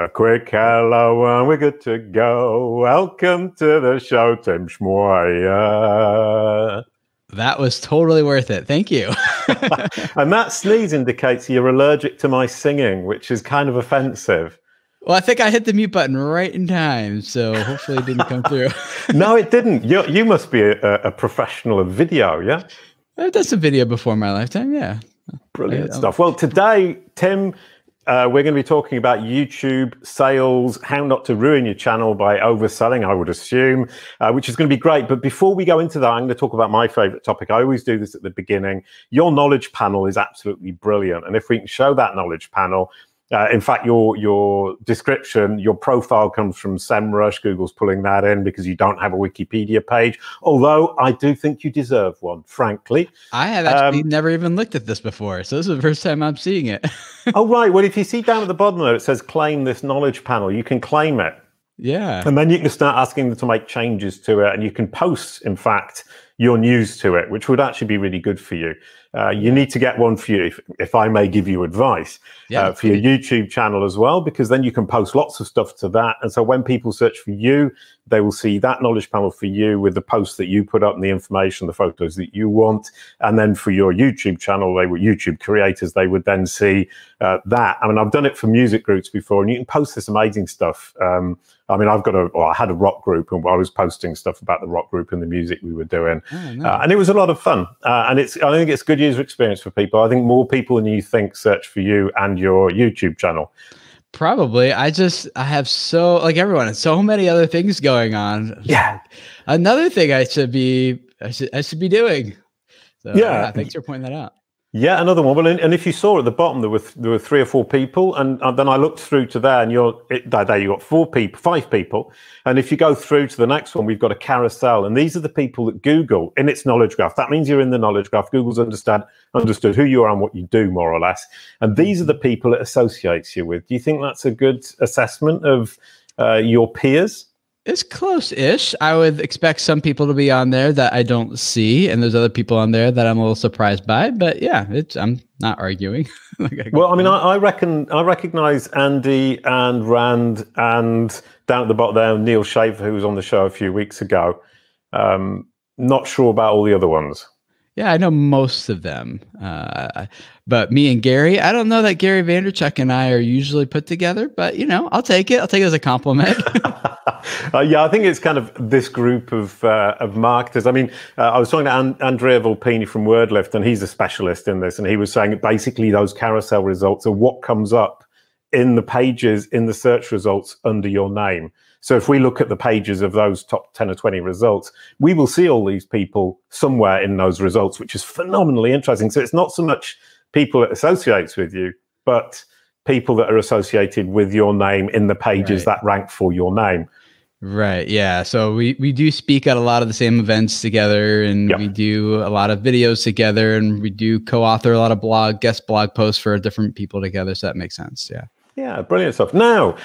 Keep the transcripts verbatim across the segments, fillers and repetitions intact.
A quick hello and we're good to go. Welcome to the show, Tim Schmoyer. That was totally worth it. Thank you. And that sneeze indicates you're allergic to my singing, which is kind of offensive. Well, I think I hit the mute button right in time, so hopefully it didn't come through. No, it didn't. You you must be a, a professional of video, yeah? I've done some video before my lifetime, yeah. Brilliant I, stuff. Well, today, Tim... Uh, we're going to be talking about YouTube sales, how not to ruin your channel by overselling, I would assume, uh, which is going to be great. But before we go into that, I'm going to talk about my favorite topic. I always do this at the beginning. Your knowledge panel is absolutely brilliant. And if we can show that knowledge panel, uh, in fact, your your description, your profile comes from SEMrush. Google's pulling that in because you don't have a Wikipedia page, although I do think you deserve one, frankly. I have actually um, never even looked at this before, so this is the first time I'm seeing it. Oh, right. Well, if you see down at the bottom there, it says claim this knowledge panel. You can claim it. Yeah. And then you can start asking them to make changes to it, and you can post, in fact, your news to it, which would actually be really good for you. Uh, you need to get one for you, if, if I may give you advice, yeah, uh, for your YouTube channel as well, because then you can post lots of stuff to that. And so when people search for you, they will see that knowledge panel for you with the posts that you put up and the information, the photos that you want. And then for your YouTube channel, they were YouTube creators, they would then see uh, that. I mean, I've done it for music groups before, and you can post this amazing stuff. Um, I mean, I've got a, well, I had a rock group, and I was posting stuff about the rock group and the music we were doing. Oh, nice. uh, and it was a lot of fun. Uh, and it's, I think it's good user experience for people. I think more people than you think search for you and your YouTube channel. Probably. I just, I have so, like everyone, and so many other things going on. Yeah. Another thing I should be, I should, I should be doing. So, yeah. yeah. Thanks for pointing that out. Yeah, another one. Well, and if you saw at the bottom, there were th- there were three or four people, and, and then I looked through to there, and you're it, there. You got four people, five people, and if you go through to the next one, we've got a carousel, and these are the people that Google in its knowledge graph. That means you're in the knowledge graph. Google's understand understood who you are and what you do, more or less, and these are the people it associates you with. Do you think that's a good assessment of uh, your peers? It's close-ish. I would expect some people to be on there that I don't see, and there's other people on there that I'm a little surprised by. But yeah, it's, I'm not arguing. like I well, I mean, I, I reckon I recognize Andy and Rand, and down at the bottom there, Neil Shafer, who was on the show a few weeks ago. Um, not sure about all the other ones. Yeah, I know most of them, uh, but me and Gary, I don't know that Gary Vaynerchuk and I are usually put together, but, you know, I'll take it. I'll take it as a compliment. uh, yeah, I think it's kind of this group of uh, of marketers. I mean, uh, I was talking to An- Andrea Volpini from WordLift, and he's a specialist in this, and he was saying basically those carousel results are what comes up in the pages in the search results under your name. So if we look at the pages of those top ten or twenty results, we will see all these people somewhere in those results, which is phenomenally interesting. So it's not so much people that associates with you, but people that are associated with your name in the pages right. that rank for your name. Right. Yeah. So we, we do speak at a lot of the same events together, and yep. we do a lot of videos together, and we do co-author a lot of blog, guest blog posts for different people together. So that makes sense. Yeah. Yeah. Brilliant stuff. Now,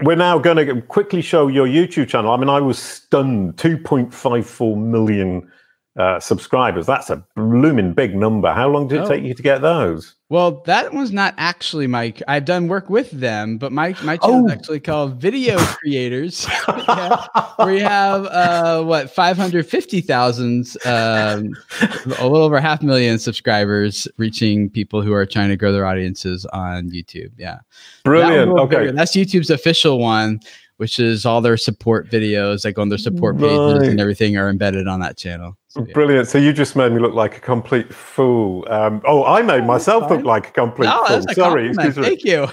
we're now going to quickly show your YouTube channel. I mean, I was stunned. two point five four million uh, subscribers. That's a blooming big number. How long did it oh. take you to get those? Well, that one's not actually my... I've done work with them, but my, my channel oh. is actually called Video Creators. yeah, we have, uh, what, five hundred fifty thousand, um, a little over half a million subscribers, reaching people who are trying to grow their audiences on YouTube. Yeah. Brilliant. That okay. Bigger. That's YouTube's official one, which is all their support videos, like on their support pages right. and everything are embedded on that channel. So, yeah. Brilliant. So you just made me look like a complete fool. Um, oh, I made oh, myself look like a complete no, fool. A Sorry. Excuse me. Thank you.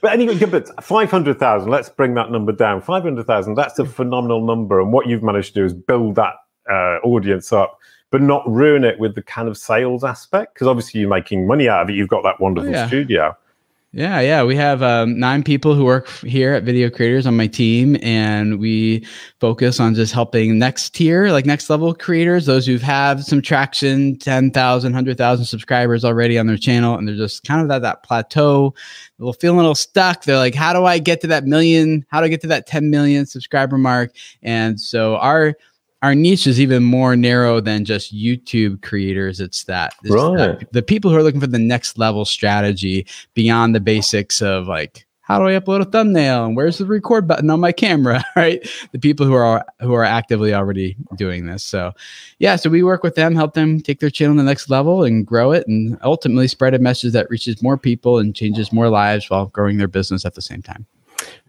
But anyway, but five hundred thousand, let's bring that number down. five hundred thousand, that's a phenomenal number. And what you've managed to do is build that uh, audience up, but not ruin it with the kind of sales aspect, because obviously you're making money out of it. You've got that wonderful oh, yeah. studio. Yeah, yeah. We have um, nine people who work f- here at Video Creators on my team, and we focus on just helping next tier, like next level creators, those who've had some traction, ten thousand, one hundred thousand subscribers already on their channel, and they're just kind of at that plateau. They're feeling a little stuck. They're like, how do I get to that million? How do I get to that ten million subscriber mark? And so our... Our niche is even more narrow than just YouTube creators. It's that, it's right. that the people who are looking for the next level strategy beyond the basics of like how do I upload a thumbnail? And where's the record button on my camera, right? The people who are who are actively already doing this. So yeah, so we work with them, help them take their channel to the next level and grow it and ultimately spread a message that reaches more people and changes more lives while growing their business at the same time.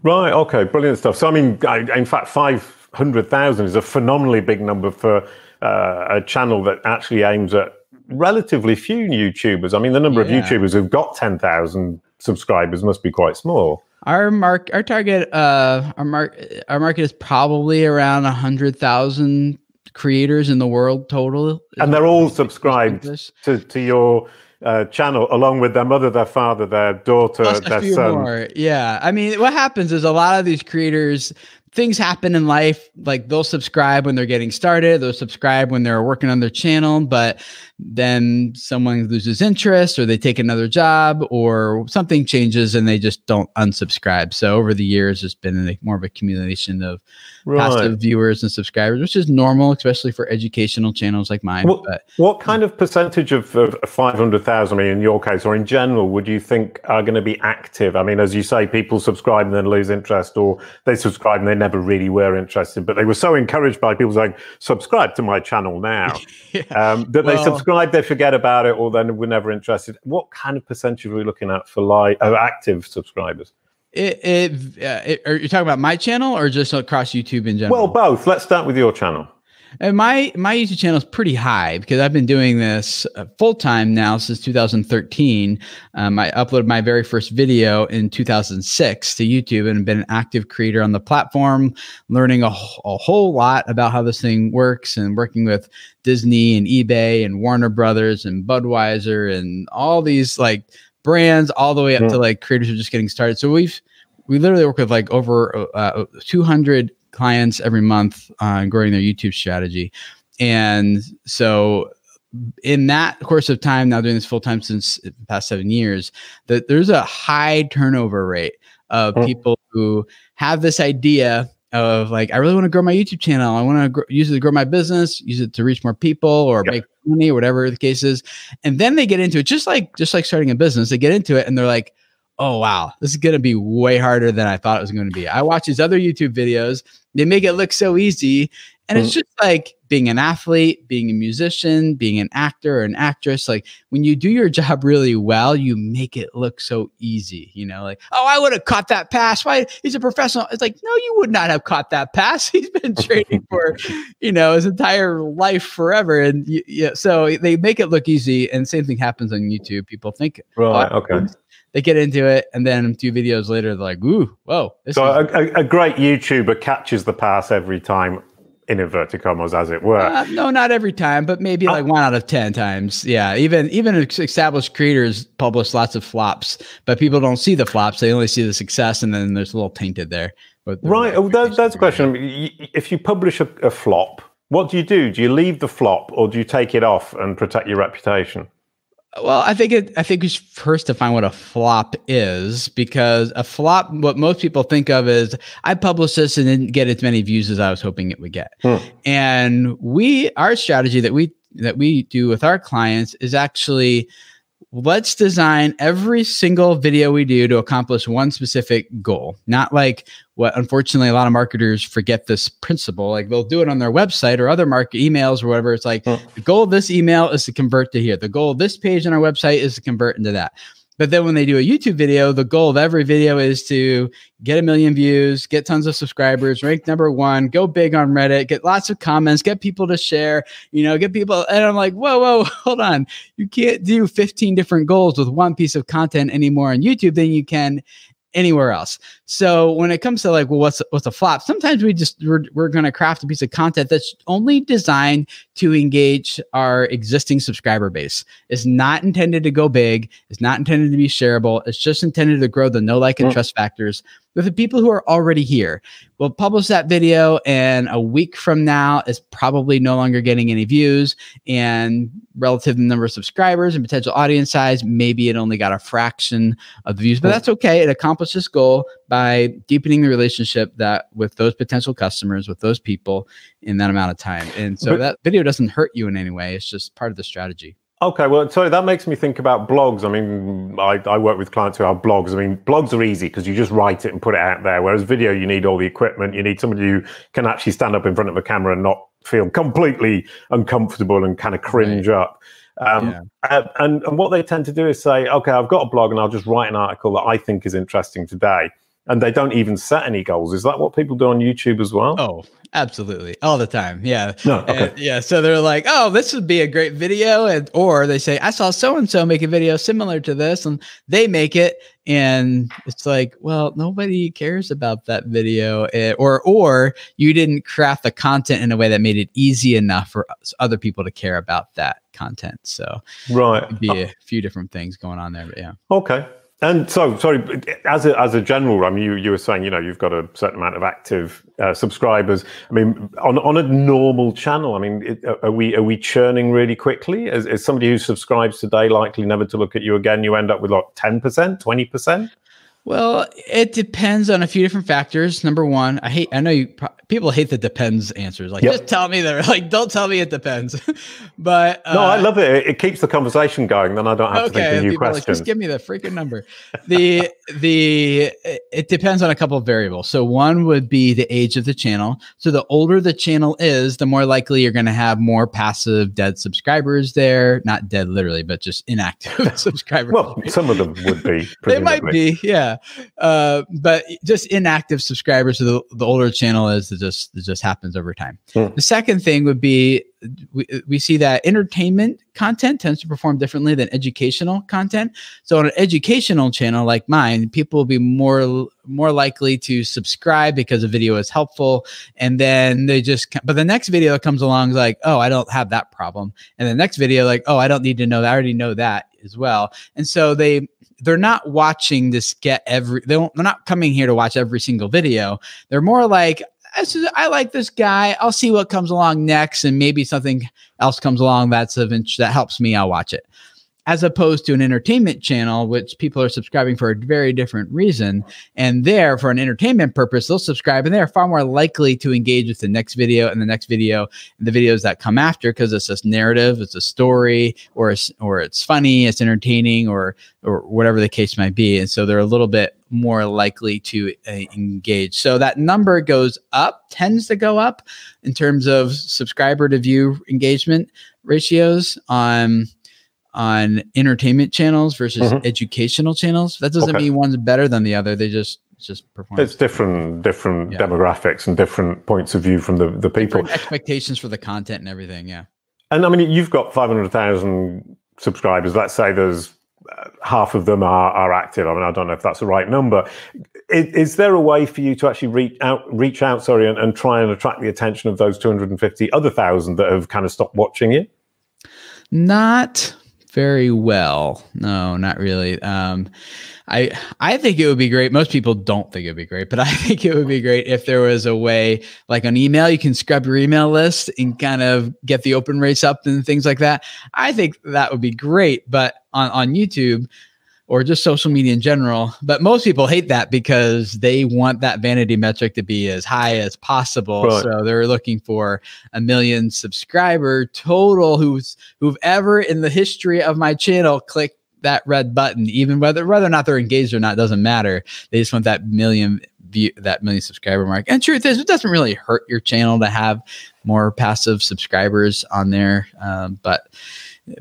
Right. Okay. Brilliant stuff. So, I mean, I, in fact, five hundred thousand is a phenomenally big number for uh, a channel that actually aims at relatively few YouTubers. I mean, the number yeah. of YouTubers who've got ten thousand subscribers must be quite small. Our mark, our target, uh, our mark, our market is probably around a hundred thousand creators in the world total, and they're all subscribed to, to your uh, channel, along with their mother, their father, their daughter, plus their son. More. Yeah, I mean, what happens is a lot of these creators. Things happen in life, like they'll subscribe when they're getting started, they'll subscribe when they're working on their channel, but then someone loses interest or they take another job or something changes and they just don't unsubscribe. So over the years, it's been more of a accumulation of right. passive viewers and subscribers, which is normal, especially for educational channels like mine. What, but, what kind of percentage of, of five hundred thousand, I mean, in your case, or in general, would you think are going to be active? I mean, as you say, people subscribe and then lose interest, or they subscribe and they never really were interested, but they were so encouraged by people saying, subscribe to my channel now, yeah. um, that well, they subscribe, they forget about it, or then were never interested. What kind of percentage are we looking at for live uh, active subscribers? It, it, uh, it, are you talking about my channel or just across YouTube in general? Well, both. Let's start with your channel. And my, my YouTube channel is pretty high because I've been doing this uh, full-time now since two thousand thirteen. Um, I uploaded my very first video in two thousand six to YouTube and been an active creator on the platform, learning a, a whole lot about how this thing works and working with Disney and eBay and Warner Brothers and Budweiser and all these like brands all the way up yeah. to like creators who are just getting started. So we've we literally work with like over uh, two hundred clients every month on uh, growing their YouTube strategy. And so in that course of time, now doing this full time since the past seven years, that there's a high turnover rate of people who have this idea of like, I really want to grow my YouTube channel. I want to gr- use it to grow my business, use it to reach more people or yep. make money or whatever the case is. And then they get into it, just like, just like starting a business, they get into it and they're like, oh, wow, this is going to be way harder than I thought it was going to be. I watch these other YouTube videos. They make it look so easy. And it's just like being an athlete, being a musician, being an actor or an actress. Like when you do your job really well, you make it look so easy. You know, like, oh, I would have caught that pass. Why? He's a professional. It's like, no, you would not have caught that pass. He's been training for, you know, his entire life forever. And you, you, so they make it look easy. And same thing happens on YouTube. People think, right, oh, okay. They get into it, and then two videos later, they're like, ooh, whoa. This so is- a, a great YouTuber catches the pass every time, in inverted commas, as it were. Uh, no, not every time, but maybe like uh, one out of ten times. Yeah, even even established creators publish lots of flops, but people don't see the flops. They only see the success, and then there's a little tainted there. But right. Oh, that, that's the question. If you publish a, a flop, what do you do? Do you leave the flop, or do you take it off and protect your reputation? Well, I think it, I think we should first define what a flop is, because a flop, what most people think of is I published this and didn't get as many views as I was hoping it would get. Hmm. And we, our strategy that we, that we do with our clients is actually let's design every single video we do to accomplish one specific goal. Not like what, unfortunately, a lot of marketers forget this principle. Like they'll do it on their website or other market emails or whatever. It's like oh. the goal of this email is to convert to here. The goal of this page on our website is to convert into that. But then when they do a YouTube video, the goal of every video is to get a million views, get tons of subscribers, rank number one, go big on Reddit, get lots of comments, get people to share, you know, get people. And I'm like, whoa, whoa, hold on. You can't do fifteen different goals with one piece of content anymore on YouTube than you can anywhere else. So when it comes to like, well, what's what's a flop? Sometimes we just we're, we're going to craft a piece of content that's only designed to engage our existing subscriber base. It's not intended to go big. It's not intended to be shareable. It's just intended to grow the know, like, and trust factors with the people who are already here. We'll publish that video, and a week from now, it's probably no longer getting any views. And relative to the number of subscribers and potential audience size, maybe it only got a fraction of the views. But that's okay. It accomplished this goal by deepening the relationship that with those potential customers, with those people in that amount of time. And so but, that video doesn't hurt you in any way. It's just part of the strategy. Okay, well, sorry, that makes me think about blogs. I mean, I, I work with clients who have blogs. I mean, blogs are easy because you just write it and put it out there, whereas video, you need all the equipment. You need somebody who can actually stand up in front of a camera and not feel completely uncomfortable and kind of cringe right. up. Um, yeah. uh, and, and what they tend to do is say, okay, I've got a blog and I'll just write an article that I think is interesting today. And they don't even set any goals. Is that what people do on YouTube as well? Oh, absolutely. All the time. Yeah. No, okay. And, yeah. So they're like, oh, this would be a great video. And, or they say, I saw so-and-so make a video similar to this and they make it. And it's like, well, nobody cares about that video it, or, or you didn't craft the content in a way that made it easy enough for other people to care about that content. So right. It'd be a few different things going on there, but yeah. Okay. And so, sorry, as a, as a general, I mean, you, you were saying, you know, you've got a certain amount of active uh, subscribers. I mean, on, on a normal channel, I mean, it, are we are we churning really quickly? Is, is somebody who subscribes today likely never to look at you again? You end up with like ten percent, twenty percent? Well, it depends on a few different factors. Number one, I hate, I know you pro- people hate the depends answers. Like, yep. Just tell me that, like, don't tell me it depends. But uh, no, I love it. It keeps the conversation going. Then I don't have okay, to think of new questions. Like, just give me the freaking number. the, the, it depends on a couple of variables. So one would be the age of the channel. So the older the channel is, the more likely you're going to have more passive dead subscribers there. Not dead literally, but just inactive subscribers. Well, some of them would be. They might be. Yeah. Uh, but just inactive subscribers. So the, the older channel is, it just, it just happens over time. Mm. The second thing would be, we, we see that entertainment content tends to perform differently than educational content. So on an educational channel like mine, people will be more, more likely to subscribe because a video is helpful. And then they just, but the next video comes along like, oh, I don't have that problem. And the next video, like, oh, I don't need to know that. I already know that as well. And so they, they're not watching this get every, they don't, they're not coming here to watch every single video. They're more like, I like this guy. I'll see what comes along next. And maybe something else comes along that's of int- that helps me. I'll watch it. As opposed to an entertainment channel, which people are subscribing for a very different reason. And there, for an entertainment purpose, they'll subscribe and they're far more likely to engage with the next video and the next video and the videos that come after, because it's this narrative, it's a story, or it's, or it's funny, it's entertaining, or or whatever the case might be. And so they're a little bit more likely to uh, engage. So that number goes up, tends to go up in terms of subscriber to view engagement ratios on on entertainment channels versus mm-hmm. educational channels. That doesn't okay. mean one's better than the other. They just just perform. It's different, different yeah. demographics and different points of view from the, the people. Different expectations for the content and everything, yeah. And I mean, you've got five hundred thousand subscribers. Let's say there's half of them are, are active. I mean, I don't know if that's the right number. Is, is there a way for you to actually reach out, reach out, sorry, and, and try and attract the attention of those two hundred fifty other thousand that have kind of stopped watching you? Not very well. No, not really. Um, I I think it would be great. Most people don't think it'd be great, but I think it would be great if there was a way, like on email, you can scrub your email list and kind of get the open rates up and things like that. I think that would be great, but on, on YouTube or just social media in general. But most people hate that because they want that vanity metric to be as high as possible. Right. So they're looking for a million subscriber total who's who've ever in the history of my channel clicked that red button, even whether whether or not they're engaged or not doesn't matter. They just want that million view, that million subscriber mark. And truth is, it doesn't really hurt your channel to have more passive subscribers on there, um, but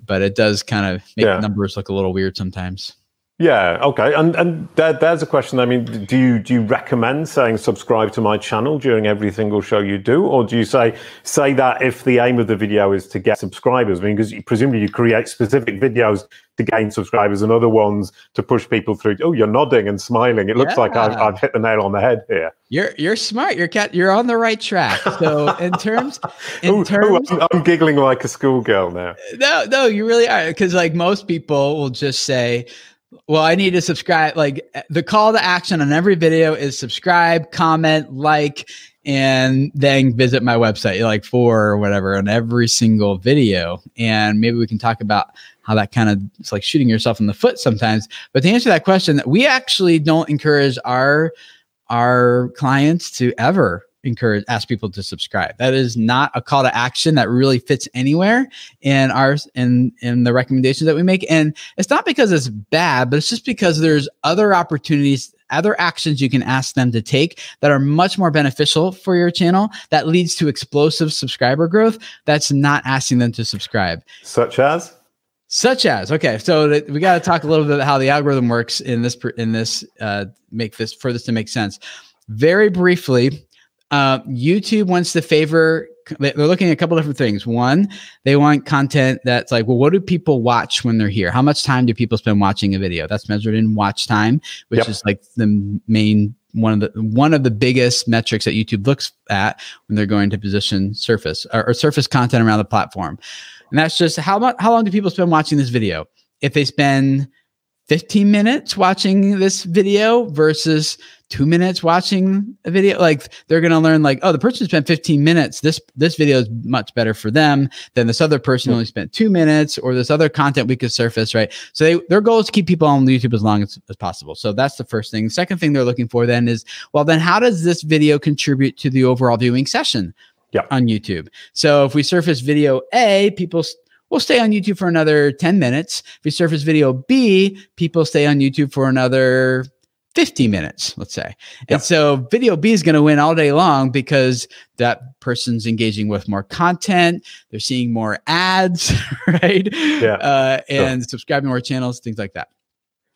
but it does kind of make yeah. numbers look a little weird sometimes. Yeah. Okay. And and there, there's a question. I mean, do you do you recommend saying subscribe to my channel during every single show you do, or do you say say that if the aim of the video is to get subscribers? I mean, because presumably you create specific videos to gain subscribers and other ones to push people through. Oh, you're nodding and smiling. It looks yeah. like I've, I've hit the nail on the head here. You're you're smart. You're cat. You're on the right track. So in terms, in ooh, terms, ooh, I'm, I'm giggling like a schoolgirl now. No, no, you really are, because like most people will just say, well, I need to subscribe. Like the call to action on every video is subscribe, comment, like, and then visit my website, like for or whatever, on every single video. And maybe we can talk about how that kind of, it's like shooting yourself in the foot sometimes. But to answer that question, we actually don't encourage our, our clients to ever encourage, ask people to subscribe. That is not a call to action that really fits anywhere in our, in, in the recommendations that we make. And it's not because it's bad, but it's just because there's other opportunities, other actions you can ask them to take that are much more beneficial for your channel that leads to explosive subscriber growth. That's not asking them to subscribe. Such as? Such as, okay, so th- we got to talk a little bit about how the algorithm works in this, pr- in this, uh, make this, for this to make sense. Very briefly, uh, YouTube wants to favor, they're looking at a couple different things. One, they want content that's like, well, what do people watch when they're here? How much time do people spend watching a video? That's measured in watch time, which yep. is like the main, one of the, one of the biggest metrics that YouTube looks at when they're going to position surface or, or surface content around the platform. And that's just how much, how long do people spend watching this video? If they spend fifteen minutes watching this video versus two minutes watching a video, like they're going to learn like, oh, the person who spent fifteen minutes, this, this video is much better for them than this other person who only spent two minutes or this other content we could surface, right? So they, their goal is to keep people on YouTube as long as, as possible. So that's the first thing. The second thing they're looking for then is, well, then how does this video contribute to the overall viewing session? Yeah, on YouTube. So if we surface video A, people st- will stay on YouTube for another ten minutes. If we surface video B, people stay on YouTube for another fifty minutes, let's say. Yeah. And so video B is going to win all day long because that person's engaging with more content. They're seeing more ads, right? Yeah. Uh, and sure. subscribing more channels, things like that.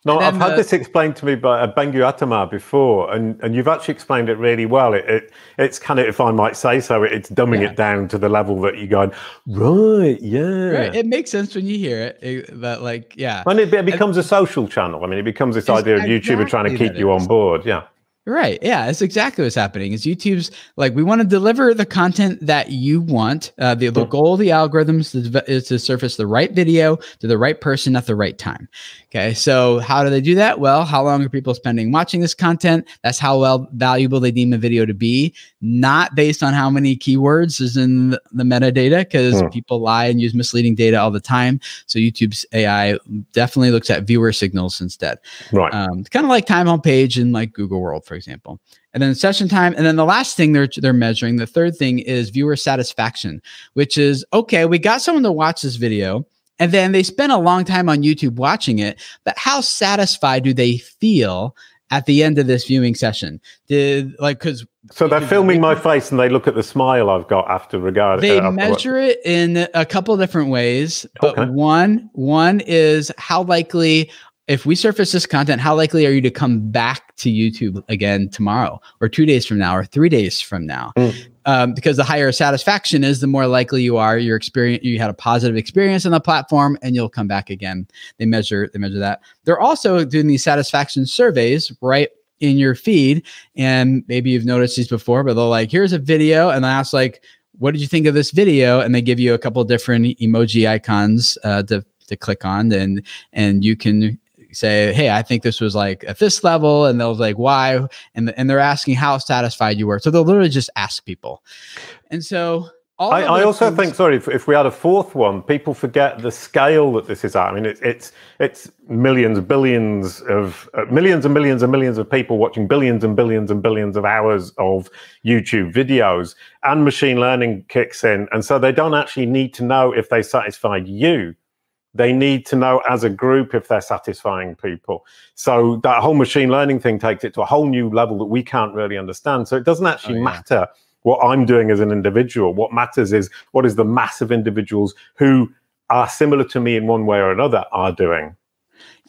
No, I've had the, this explained to me by Bengu Atama before, and, and you've actually explained it really well. It, it It's kind of, if I might say so, it, it's dumbing yeah. it down to the level that you're going, right, yeah. Right. It makes sense when you hear it, it but like, yeah. And it, it becomes and, a social channel. I mean, it becomes this idea exactly of YouTube trying to keep you on board, yeah. Right. Yeah, that's exactly what's happening. Is YouTube's like, we want to deliver the content that you want. Uh, the, the goal of the algorithms is, is to surface the right video to the right person at the right time. Okay. So how do they do that? Well, how long are people spending watching this content? That's how well valuable they deem a video to be, not based on how many keywords is in the, the metadata, because yeah. people lie and use misleading data all the time. So YouTube's A I definitely looks at viewer signals instead. Right. Um, kind of like time on page in like Google World, for example. And then session time. And then the last thing they're they're measuring, the third thing is viewer satisfaction, which is, okay, we got someone to watch this video and then they spent a long time on YouTube watching it, but how satisfied do they feel at the end of this viewing session? Did like, because so they're filming my face and they look at the smile I've got after regard. They uh, measure it in a couple different ways, but okay. one, one is how likely, if we surface this content, how likely are you to come back to YouTube again tomorrow or two days from now or three days from now? Mm. Um, because the higher satisfaction is, the more likely you are, your experience, you had a positive experience on the platform and you'll come back again. They measure, they measure that. They're also doing these satisfaction surveys right in your feed. And maybe you've noticed these before, but they're like, here's a video. And I ask like, what did you think of this video? And they give you a couple different emoji icons uh, to, to click on, and, and you can say, hey, I think this was like at this level, and they'll like, why? And and they're asking how satisfied you were. So they'll literally just ask people. And so all I, I also things- think, sorry, if, if we had a fourth one, people forget the scale that this is at. I mean, it's it's it's millions, billions of uh, millions and millions and millions of people watching billions and billions and billions of hours of YouTube videos, and machine learning kicks in, and so they don't actually need to know if they satisfied you. They need to know as a group if they're satisfying people. So that whole machine learning thing takes it to a whole new level that we can't really understand. So it doesn't actually oh, yeah. matter what I'm doing as an individual. What matters is what is the mass of individuals who are similar to me in one way or another are doing.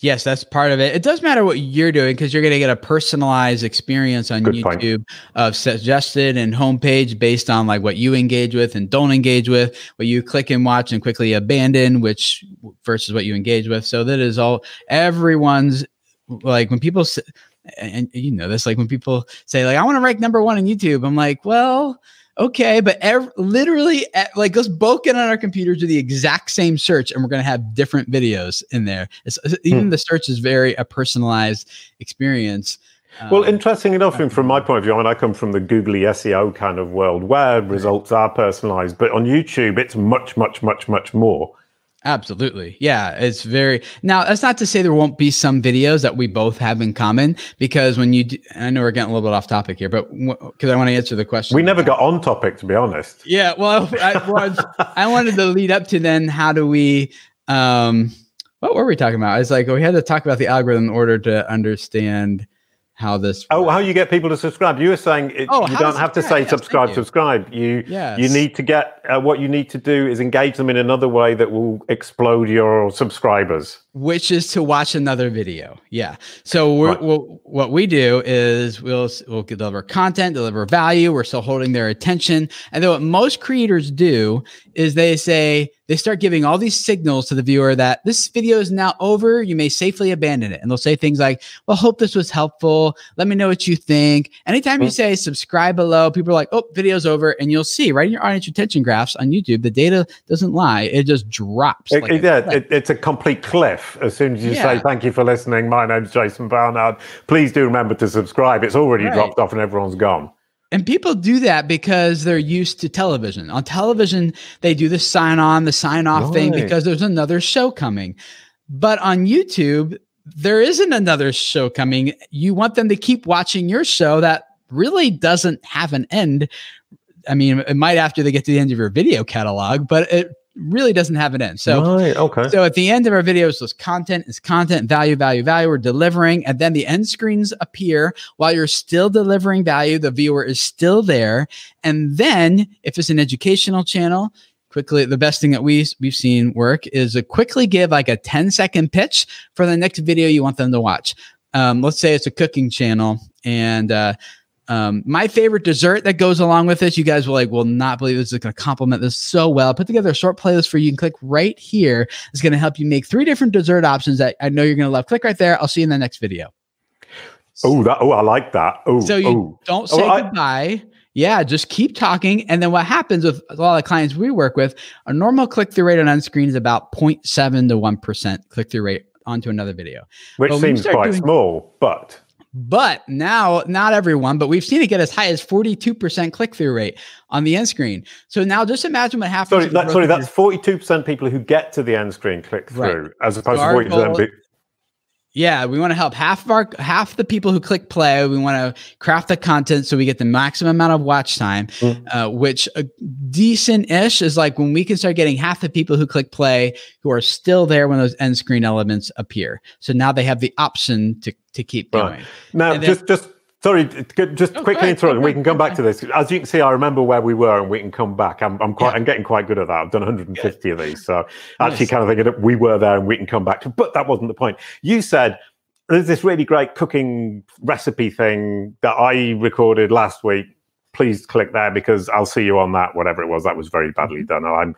Yes, that's part of it. It does matter what you're doing, because you're going to get a personalized experience on Good YouTube point. Of suggested and homepage based on like what you engage with and don't engage with, what you click and watch and quickly abandon, which versus what you engage with. So that is all everyone's like when people and you know this, like when people say like, I want to rank number one on YouTube. I'm like, well, okay, but ev- literally, like, let's both get on our computers, do the exact same search, and we're going to have different videos in there. It's, even hmm. the search is very a personalized experience. Well, um, interesting enough, and from my point of view, I mean, I come from the googly S E O kind of world where results are personalized, but on YouTube, it's much, much, much, much more. Absolutely. Yeah. It's very, now that's not to say there won't be some videos that we both have in common, because when you, do, I know we're getting a little bit off topic here, but because I want to answer the question. We never got on topic, to be honest. Yeah. Well, I, well, I wanted to lead up to then how do we, um, what were we talking about? I was like, well, we had to talk about the algorithm in order to understand how this. Oh, works. How you get people to subscribe. You were saying it, oh, you don't have to say yes, subscribe, subscribe. You yes. you need to get, uh, what you need to do is engage them in another way that will explode your subscribers. Which is to watch another video. Yeah. So we're, right. we'll, what we do is we'll we'll deliver content, deliver value. We're still holding their attention. And then what most creators do is they say, they start giving all these signals to the viewer that this video is now over. You may safely abandon it. And they'll say things like, well, hope this was helpful. Let me know what you think. Anytime mm-hmm. you say subscribe below, people are like, oh, video's over. And you'll see right in your audience retention graphs on YouTube, the data doesn't lie. It just drops. It, like it, a it, it's a complete cliff. As soon as you yeah. say, thank you for listening, my name's Jason Barnard. Please do remember to subscribe. It's already right. dropped off and everyone's gone. And people do that because they're used to television. On television, they do the sign on, the sign off right. thing because there's another show coming. But on YouTube, there isn't another show coming. You want them to keep watching your show that really doesn't have an end. I mean, it might after they get to the end of your video catalog, but it really doesn't have an end. So, right, okay. so at the end of our videos, those content is content, value, value, value. We're delivering. And then the end screens appear while you're still delivering value. The viewer is still there. And then if it's an educational channel, quickly, the best thing that we, we've seen work is to quickly give like a ten second pitch for the next video you want them to watch. Um, let's say it's a cooking channel and, uh, Um, my favorite dessert that goes along with this, you guys will like, will not believe this is going to compliment this so well. I put together a short playlist for you. You can click right here. It's going to help you make three different dessert options that I know you're going to love. Click right there. I'll see you in the next video. Oh, that, oh, I like that. Oh, so you oh. don't say oh, I- goodbye. Yeah, just keep talking. And then what happens with a lot of clients we work with, a normal click-through rate on end screen is about zero point seven to one percent click-through rate onto another video. Which but seems quite doing- small, but... But now, not everyone, but we've seen it get as high as forty-two percent click-through rate on the end screen. So now just imagine what happens. Sorry, that, sorry that's forty-two percent people who get to the end screen click-through right. as opposed so to forty percent people. Yeah, we want to help half of our half the people who click play. We want to craft the content so we get the maximum amount of watch time, mm. uh, which a decent-ish is like when we can start getting half the people who click play who are still there when those end screen elements appear. So now they have the option to to keep going. Right. Now, then, just just sorry, just oh, quickly interrupt. We can come back to this. As you can see, I remember where we were, and we can come back. I'm I'm quite yeah. I'm getting quite good at that. I've done one hundred fifty good. of these, so actually, nice. kind of thinking we were there, and we can come back to. But that wasn't the point. You said there's this really great cooking recipe thing that I recorded last week. Please click there because I'll see you on that. Whatever it was, that was very badly done. I'm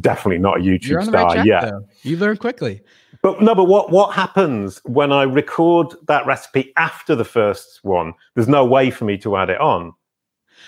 definitely not a YouTube You're on the star right track, yet. Though. You learn quickly. But no, but what, what happens when I record that recipe after the first one? There's no way for me to add it on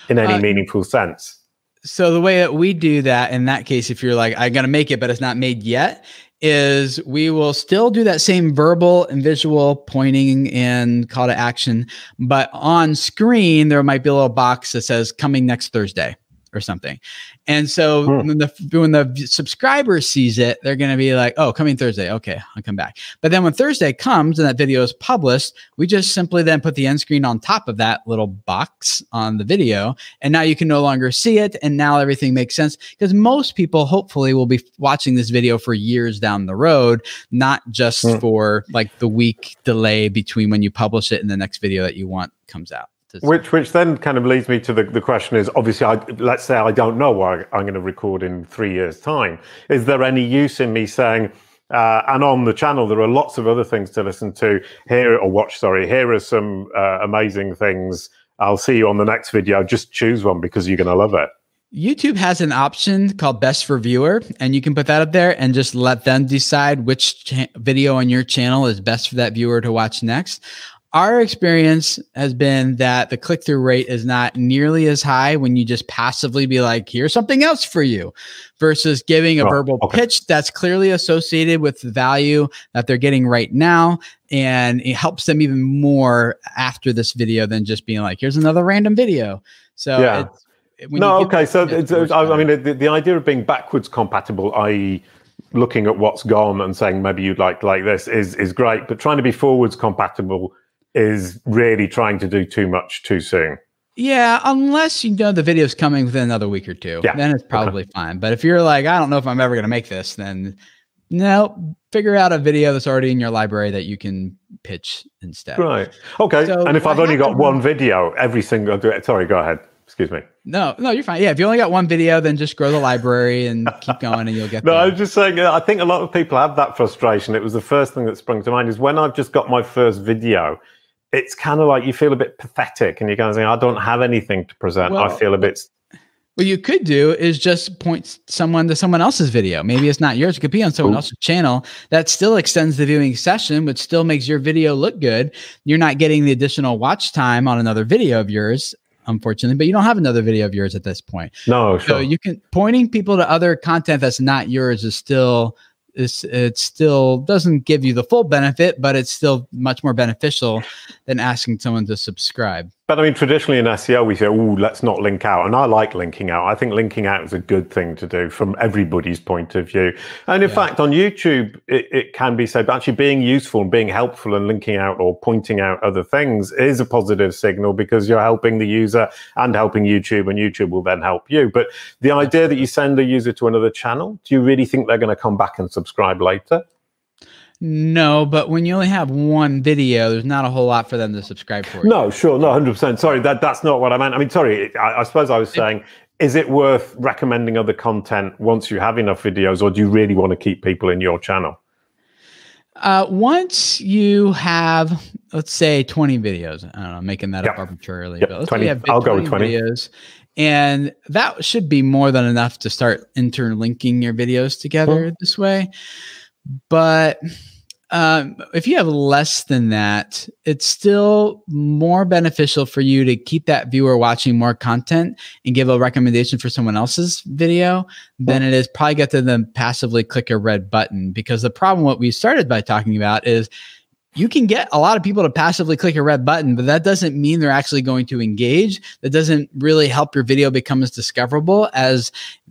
in any uh, meaningful sense. So the way that we do that in that case, if you're like, I'm going to make it, but it's not made yet, is we will still do that same verbal and visual pointing and call to action. But on screen, there might be a little box that says coming next Thursday or something. And so hmm. when the when the subscriber sees it, they're going to be like, oh, coming Thursday. Okay, I'll come back. But then when Thursday comes and that video is published, we just simply then put the end screen on top of that little box on the video. And now you can no longer see it. And now everything makes sense because most people hopefully will be watching this video for years down the road, not just hmm. for like the week delay between when you publish it and the next video that you want comes out. Which which then kind of leads me to the, the question is, obviously, I, let's say I don't know why I'm going to record in three years' time. Is there any use in me saying, uh, and on the channel, there are lots of other things to listen to, here or watch, sorry, here are some uh, amazing things. I'll see you on the next video. Just choose one because you're going to love it. YouTube has an option called Best for Viewer, and you can put that up there and just let them decide which cha- video on your channel is best for that viewer to watch next. Our experience has been that the click-through rate is not nearly as high when you just passively be like, here's something else for you versus giving a oh, verbal okay. pitch that's clearly associated with the value that they're getting right now. And it helps them even more after this video than just being like, here's another random video. So yeah. it's, when no, okay. So it's, I mean, the, the idea of being backwards compatible, that is, looking at what's gone and saying maybe you'd like like this is is great, but trying to be forwards compatible is really trying to do too much too soon. Yeah, unless you know the video's coming within another week or two, yeah. Then it's probably okay. Fine. But if you're like, I don't know if I'm ever going to make this, then no, figure out a video that's already in your library that you can pitch instead. Right. Okay. So and if I've only got one video, every single sorry, go ahead. Excuse me. No, no, you're fine. Yeah, if you only got one video, then just grow the library and keep going, and you'll get. No, there. I was just saying. I think a lot of people have that frustration. It was the first thing that sprung to mind is when I've just got my first video. It's kind of like you feel a bit pathetic, and you're kind of saying, "I don't have anything to present." Well, I feel a bit. What you could do is just point someone to someone else's video. Maybe it's not yours. It could be on someone Ooh. else's channel. That still extends the viewing session, which still makes your video look good. You're not getting the additional watch time on another video of yours, unfortunately, but you don't have another video of yours at this point. No, sure. So you can pointing people to other content that's not yours is still is it still doesn't give you the full benefit, but it's still much more beneficial than asking someone to subscribe. But I mean, traditionally in S E O, we say, "Oh, let's not link out," and I like linking out. I think linking out is a good thing to do from everybody's point of view. And in yeah. fact, on YouTube, it, it can be said, but actually being useful and being helpful and linking out or pointing out other things is a positive signal because you're helping the user and helping YouTube, and YouTube will then help you. But the idea that you send a user to another channel, do you really think they're going to come back and subscribe later? No, but when you only have one video, there's not a whole lot for them to subscribe for. No, sure. No, one hundred percent. Sorry, that, that's not what I meant. I mean, sorry, I, I suppose I was saying, is it worth recommending other content once you have enough videos, or do you really want to keep people in your channel? Uh, once you have, let's say, twenty videos, I don't know, I'm making that yep. up arbitrarily, yep. but let's twenty. Say you have I'll twenty go with twenty videos. And that should be more than enough to start interlinking your videos together well, this way. But um, if you have less than that, it's still more beneficial for you to keep that viewer watching more content and give a recommendation for someone else's video than it is probably get to them passively click a red button. Because the problem, what we started by talking about is you can get a lot of people to passively click a red button, but that doesn't mean they're actually going to engage. That doesn't really help your video become as discoverable as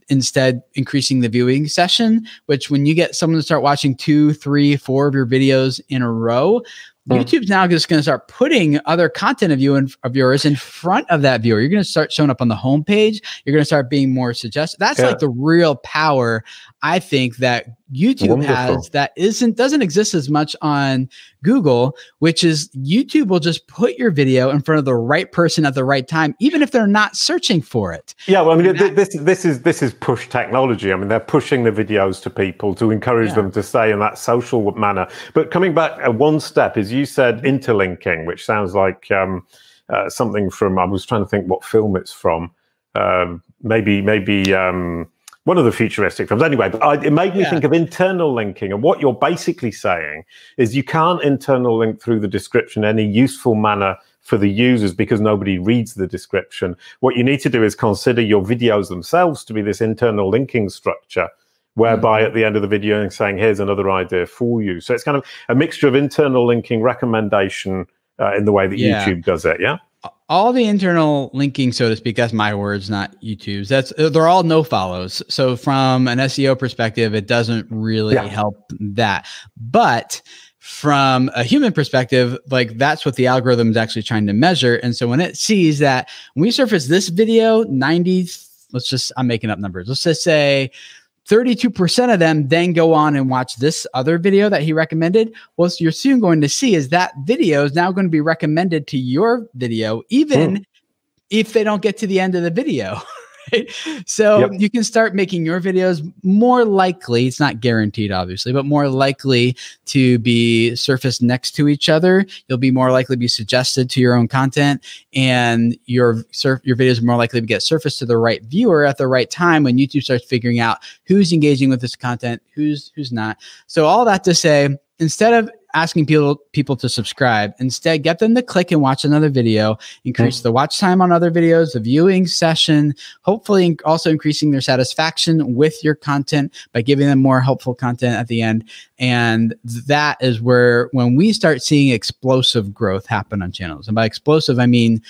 instead increasing the viewing session, which when you get someone to start watching two, three, four of your videos in a row, mm. YouTube's now just going to start putting other content of you and of yours in front of that viewer. You're going to start showing up on the homepage. You're going to start being more suggested. That's yeah. like the real power. I think that YouTube Wonderful. has that isn't doesn't exist as much on Google, which is YouTube will just put your video in front of the right person at the right time, even if they're not searching for it. Yeah, well, I mean, th- this this is this is push technology. I mean, they're pushing the videos to people to encourage yeah. them to stay in that social manner. But coming back uh, one step, as you said, interlinking, which sounds like um, uh, something from I was trying to think what film it's from. Um, maybe maybe. Um, One of the futuristic films. Anyway, but I, it made me yeah. think of internal linking. And what you're basically saying is you can't internal link through the description in any useful manner for the users because nobody reads the description. What you need to do is consider your videos themselves to be this internal linking structure, whereby mm-hmm. at the end of the video you're saying, here's another idea for you. So it's kind of a mixture of internal linking recommendation uh, in the way that yeah. YouTube does it, yeah? All the internal linking, so to speak, that's my words, not YouTube's. That's they're all no follows. So from an S E O perspective, it doesn't really yeah. help that. But from a human perspective, like that's what the algorithm is actually trying to measure. And so when it sees that when we surface this video, ninety, let's just, I'm making up numbers. Let's just say thirty-two percent of them then go on and watch this other video that he recommended. Well, so you're soon going to see is that video is now going to be recommended to your video, even mm. if they don't get to the end of the video. Right? So yep. you can start making your videos more likely. It's not guaranteed, obviously, but more likely to be surfaced next to each other. You'll be more likely to be suggested to your own content, and your surf, your videos are more likely to get surfaced to the right viewer at the right time when YouTube starts figuring out who's engaging with this content, who's who's not. So all that to say, instead of asking people people to subscribe, instead get them to click and watch another video, increase mm. the watch time on other videos, the viewing session, hopefully also increasing their satisfaction with your content by giving them more helpful content at the end. And that is where when we start seeing explosive growth happen on channels. And by explosive, I mean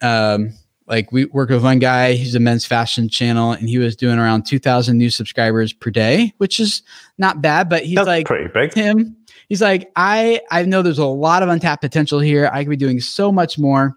um, Like, we work with one guy, he's a men's fashion channel, and he was doing around two thousand new subscribers per day, which is not bad, but he's That's like, pretty big. Tim, he's like, I, I know there's a lot of untapped potential here. I could be doing so much more.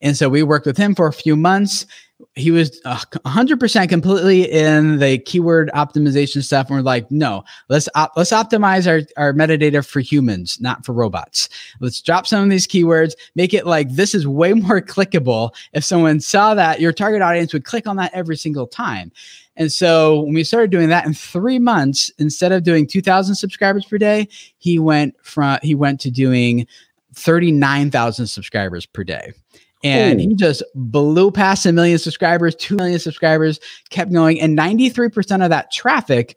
And so we worked with him for a few months. He was one hundred percent completely in the keyword optimization stuff. And we're like, no, let's op- let's optimize our, our metadata for humans, not for robots. Let's drop some of these keywords, make it like this is way more clickable. If someone saw that, your target audience would click on that every single time. And so when we started doing that, in three months, instead of doing two thousand subscribers per day, he went from he went to doing thirty-nine thousand subscribers per day. And Ooh. he just blew past a million subscribers, two million subscribers, kept going. And ninety-three percent of that traffic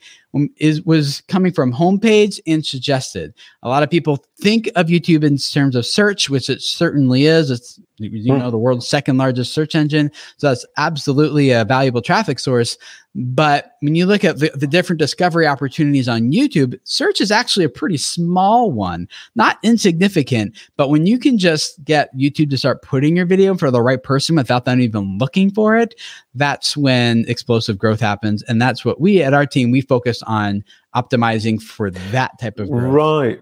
is was coming from homepage and suggested. A lot of people think of YouTube in terms of search, which it certainly is. It's, you know, the world's second largest search engine. So that's absolutely a valuable traffic source. But when you look at the, the different discovery opportunities on YouTube, search is actually a pretty small one, not insignificant. But when you can just get YouTube to start putting your video for the right person without them even looking for it, that's when explosive growth happens. And that's what we at our team, we focus on optimizing for that type of growth. Right.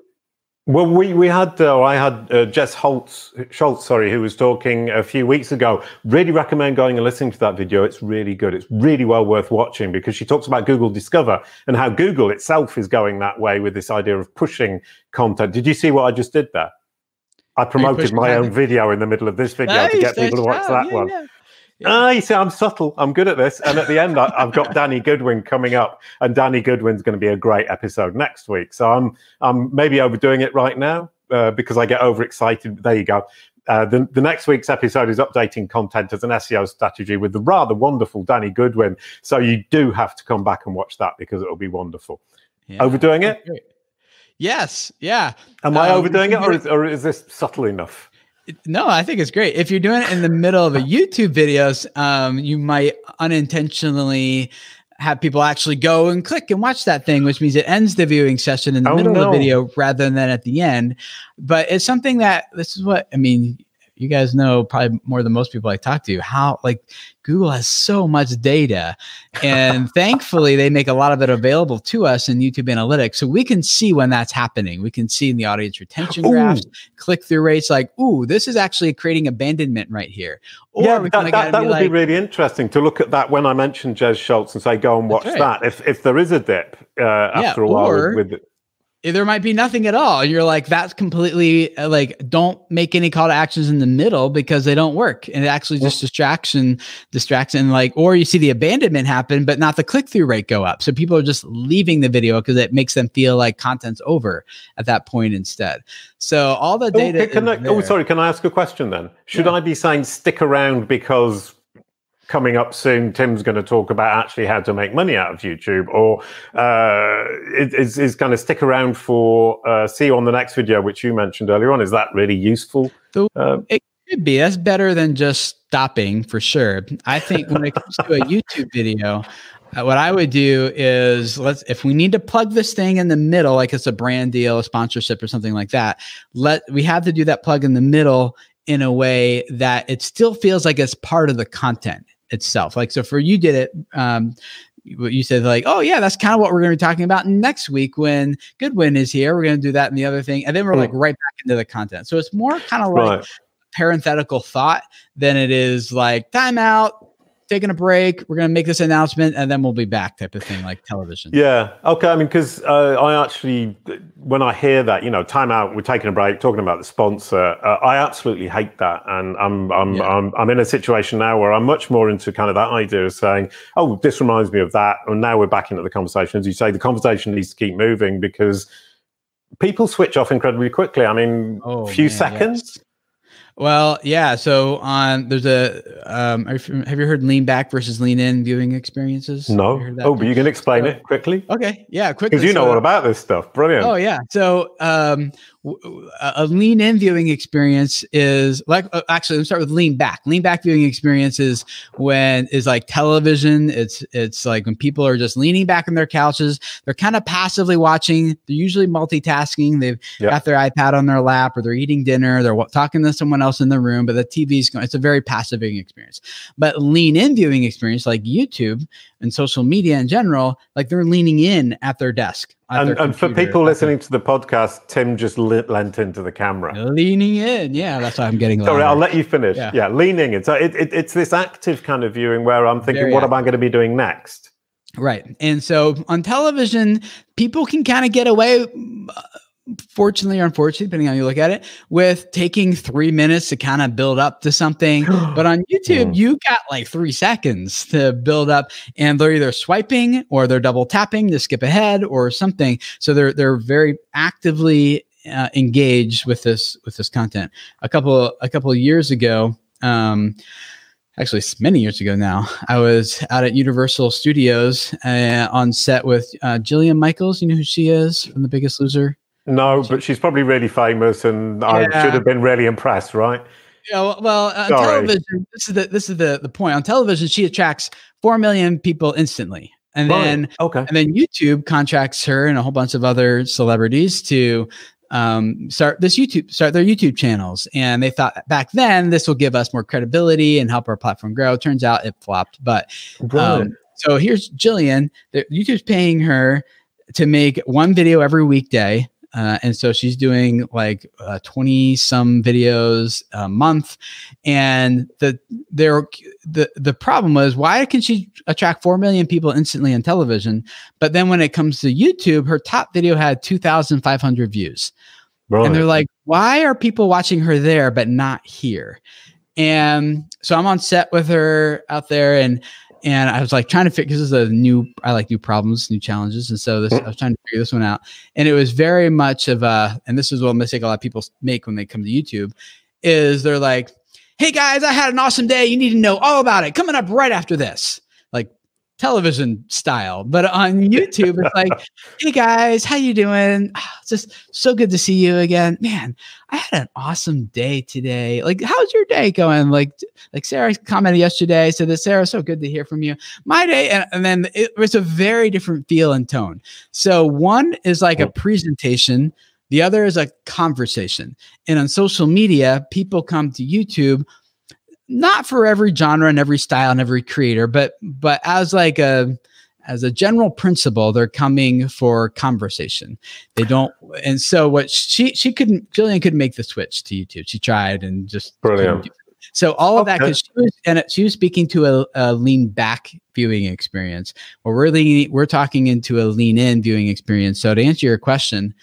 Well, we, we had, uh, I had uh, Jes Scholz, Scholz, sorry, who was talking a few weeks ago. Really recommend going and listening to that video. It's really good. It's really well worth watching because she talks about Google Discover and how Google itself is going that way with this idea of pushing content. Did you see what I just did there? I promoted my own video in the middle of this video nice, to get people to watch that yeah, one. Yeah. Ah, you see, I'm subtle. I'm good at this. And at the end, I, I've got Danny Goodwin coming up, and Danny Goodwin's going to be a great episode next week. So I'm, I'm maybe overdoing it right now uh, because I get overexcited. There you go. Uh, the, the next week's episode is updating content as an S E O strategy with the rather wonderful Danny Goodwin. So you do have to come back and watch that because it'll be wonderful. Yeah, overdoing it? Great. Yes. Yeah. Am um, I overdoing it, or is, or is this subtle enough? No, I think it's great. If you're doing it in the middle of a YouTube videos, um, you might unintentionally have people actually go and click and watch that thing, which means it ends the viewing session in the oh, middle no. of the video rather than at the end. But it's something that this is what, I mean, you guys know probably more than most people I talk to, how like Google has so much data, and thankfully they make a lot of it available to us in YouTube analytics. So we can see when that's happening. We can see in the audience retention ooh. graphs, click through rates, like, ooh, this is actually creating abandonment right here. Or yeah, we that, that, that would like, be really interesting to look at that when I mention Jes Scholz and say, go and watch right. that. If if there is a dip uh, after yeah, a while or, with it. There might be nothing at all. You're like, that's completely uh, like, don't make any call to actions in the middle because they don't work. And it actually just distraction, distraction, like, or you see the abandonment happen, but not the click-through rate go up. So people are just leaving the video because it makes them feel like content's over at that point instead. So all the data. Okay, can I, oh, sorry. Can I ask a question then? Should yeah. I be saying stick around because coming up soon, Tim's going to talk about actually how to make money out of YouTube, or uh, is, is kind of stick around for uh, see you on the next video, which you mentioned earlier on. Is that really useful? So uh, it could be. That's better than just stopping for sure. I think when it comes to a YouTube video, uh, what I would do is let's, if we need to plug this thing in the middle, like it's a brand deal, a sponsorship or something like that, let we have to do that plug in the middle in a way that it still feels like it's part of the content itself. Like, so for you did it, um, what you said, like, oh yeah, that's kind of what we're going to be talking about next week when Goodwin is here. We're going to do that and the other thing. And then we're mm. like right back into the content. So it's more kind of right. like parenthetical thought than it is like time out, taking a break. We're going to make this announcement and then we'll be back type of thing, like television. Yeah. Okay. I mean, because uh, I actually, when I hear that, you know, time out, we're taking a break, talking about the sponsor, uh, I absolutely hate that. And I'm, I'm, yeah. I'm, I'm in a situation now where I'm much more into kind of that idea of saying, oh, this reminds me of that. And now we're back into the conversation. As you say, the conversation needs to keep moving because people switch off incredibly quickly. I mean, oh, few man, seconds. Yes. Well, yeah. So on, there's a, um, have you heard lean back versus lean in viewing experiences? No. Oh, but you can explain so, it quickly. Okay. Yeah. Quickly. Because you know so, all about this stuff. Brilliant. Oh yeah. So, um, a lean in viewing experience is like, actually, let's start with lean back. Lean back viewing experience is when is like television. It's, it's like when people are just leaning back on their couches, they're kind of passively watching. They're usually multitasking. They've yep. got their iPad on their lap, or they're eating dinner. They're talking to someone else in the room, but the T V's going, it's a very passive viewing experience. But lean in viewing experience, like YouTube and social media in general, like they're leaning in at their desk. And, their and for people listening to the podcast, Tim just le- leant into the camera. Leaning in. Yeah, that's why I'm getting louder. Sorry, I'll let you finish. Yeah, yeah leaning in. So it, it, it's this active kind of viewing where I'm thinking, very what active. am I going to be doing next? Right. And so on television, people can kind of get away, fortunately or unfortunately, depending on how you look at it, with taking three minutes to kind of build up to something. But on YouTube, you got like three seconds to build up, and they're either swiping or they're double tapping to skip ahead or something. So they're they're very actively uh, engaged with this with this content. A couple a couple of years ago, um, actually it's many years ago now, I was out at Universal Studios uh, on set with uh, Jillian Michaels. You know who she is from The Biggest Loser? No, but she's probably really famous, and yeah. I should have been really impressed, right? Yeah, well, on television, this is the this is the, the point. On television, she attracts four million people instantly, and right. then okay. and then YouTube contracts her and a whole bunch of other celebrities to um, start this YouTube start their YouTube channels. And they thought back then this will give us more credibility and help our platform grow. Turns out it flopped. But um, so here's Jillian. YouTube's paying her to make one video every weekday. Uh, and so she's doing like uh, twenty some videos a month, and the there the the problem was, why can she attract four million people instantly on television, but then when it comes to YouTube, her top video had two thousand five hundred views, right. and they're like, why are people watching her there but not here? And so I'm on set with her out there, and. And I was like trying to figure, this is a new, I like new problems, new challenges. And so this, I was trying to figure this one out. And it was very much of a, and this is what a mistake a lot of people make when they come to YouTube, is they're like, hey guys, I had an awesome day. You need to know all about it. Coming up right after this, like television style. But on YouTube, it's like, hey guys, how you doing? Oh, it's just so good to see you again. Man, I had an awesome day today. Like, how's your day going? Like, like Sarah commented yesterday, said that Sarah, so good to hear from you. My day, and, and then it was a very different feel and tone. So one is like a presentation, the other is a conversation. And on social media, people come to YouTube not for every genre and every style and every creator, but but as like a as a general principle, they're coming for conversation. They don't, and so what she she couldn't, Jillian couldn't make the switch to YouTube. She tried and just brilliant. So all of okay. that, because she was and it, she was speaking to a, a lean back viewing experience. Well, we're leaning, we're talking into a lean in viewing experience. So to answer your question,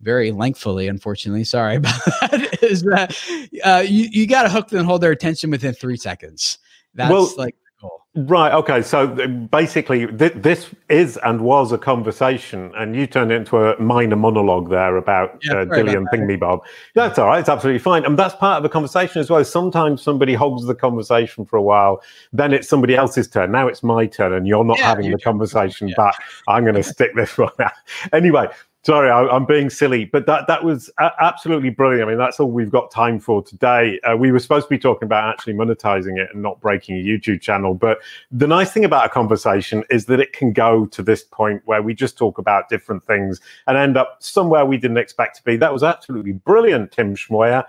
very lengthfully, unfortunately, sorry about that, is that uh, you, you got to hook them and hold their attention within three seconds. That's well, like the goal. Right. Okay. So basically, th- this is and was a conversation, and you turned it into a minor monologue there about yeah, uh, Dillian Pingme Bob. That's all right. It's absolutely fine. And that's part of the conversation as well. Sometimes somebody holds the conversation for a while, then it's somebody else's turn. Now it's my turn, and you're not yeah, having you the do. conversation, yeah. but I'm going to stick this one out. Anyway. Sorry, I, I'm being silly, but that, that was a- absolutely brilliant. I mean, that's all we've got time for today. Uh, we were supposed to be talking about actually monetizing it and not breaking a YouTube channel. But the nice thing about a conversation is that it can go to this point where we just talk about different things and end up somewhere we didn't expect to be. That was absolutely brilliant, Tim Schmoyer.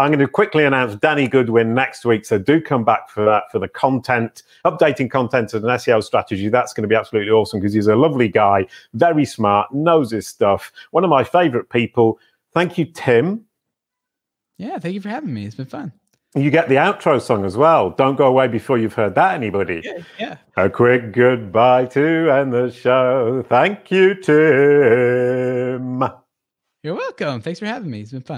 I'm going to quickly announce Danny Goodwin next week, so do come back for that, for the content, updating content as an S E O strategy. That's going to be absolutely awesome because he's a lovely guy, very smart, knows his stuff. One of my favorite people. Thank you, Tim. Yeah, thank you for having me. It's been fun. You get the outro song as well. Don't go away before you've heard that, anybody. Yeah, yeah. A quick goodbye to end the show. Thank you, Tim. You're welcome. Thanks for having me. It's been fun.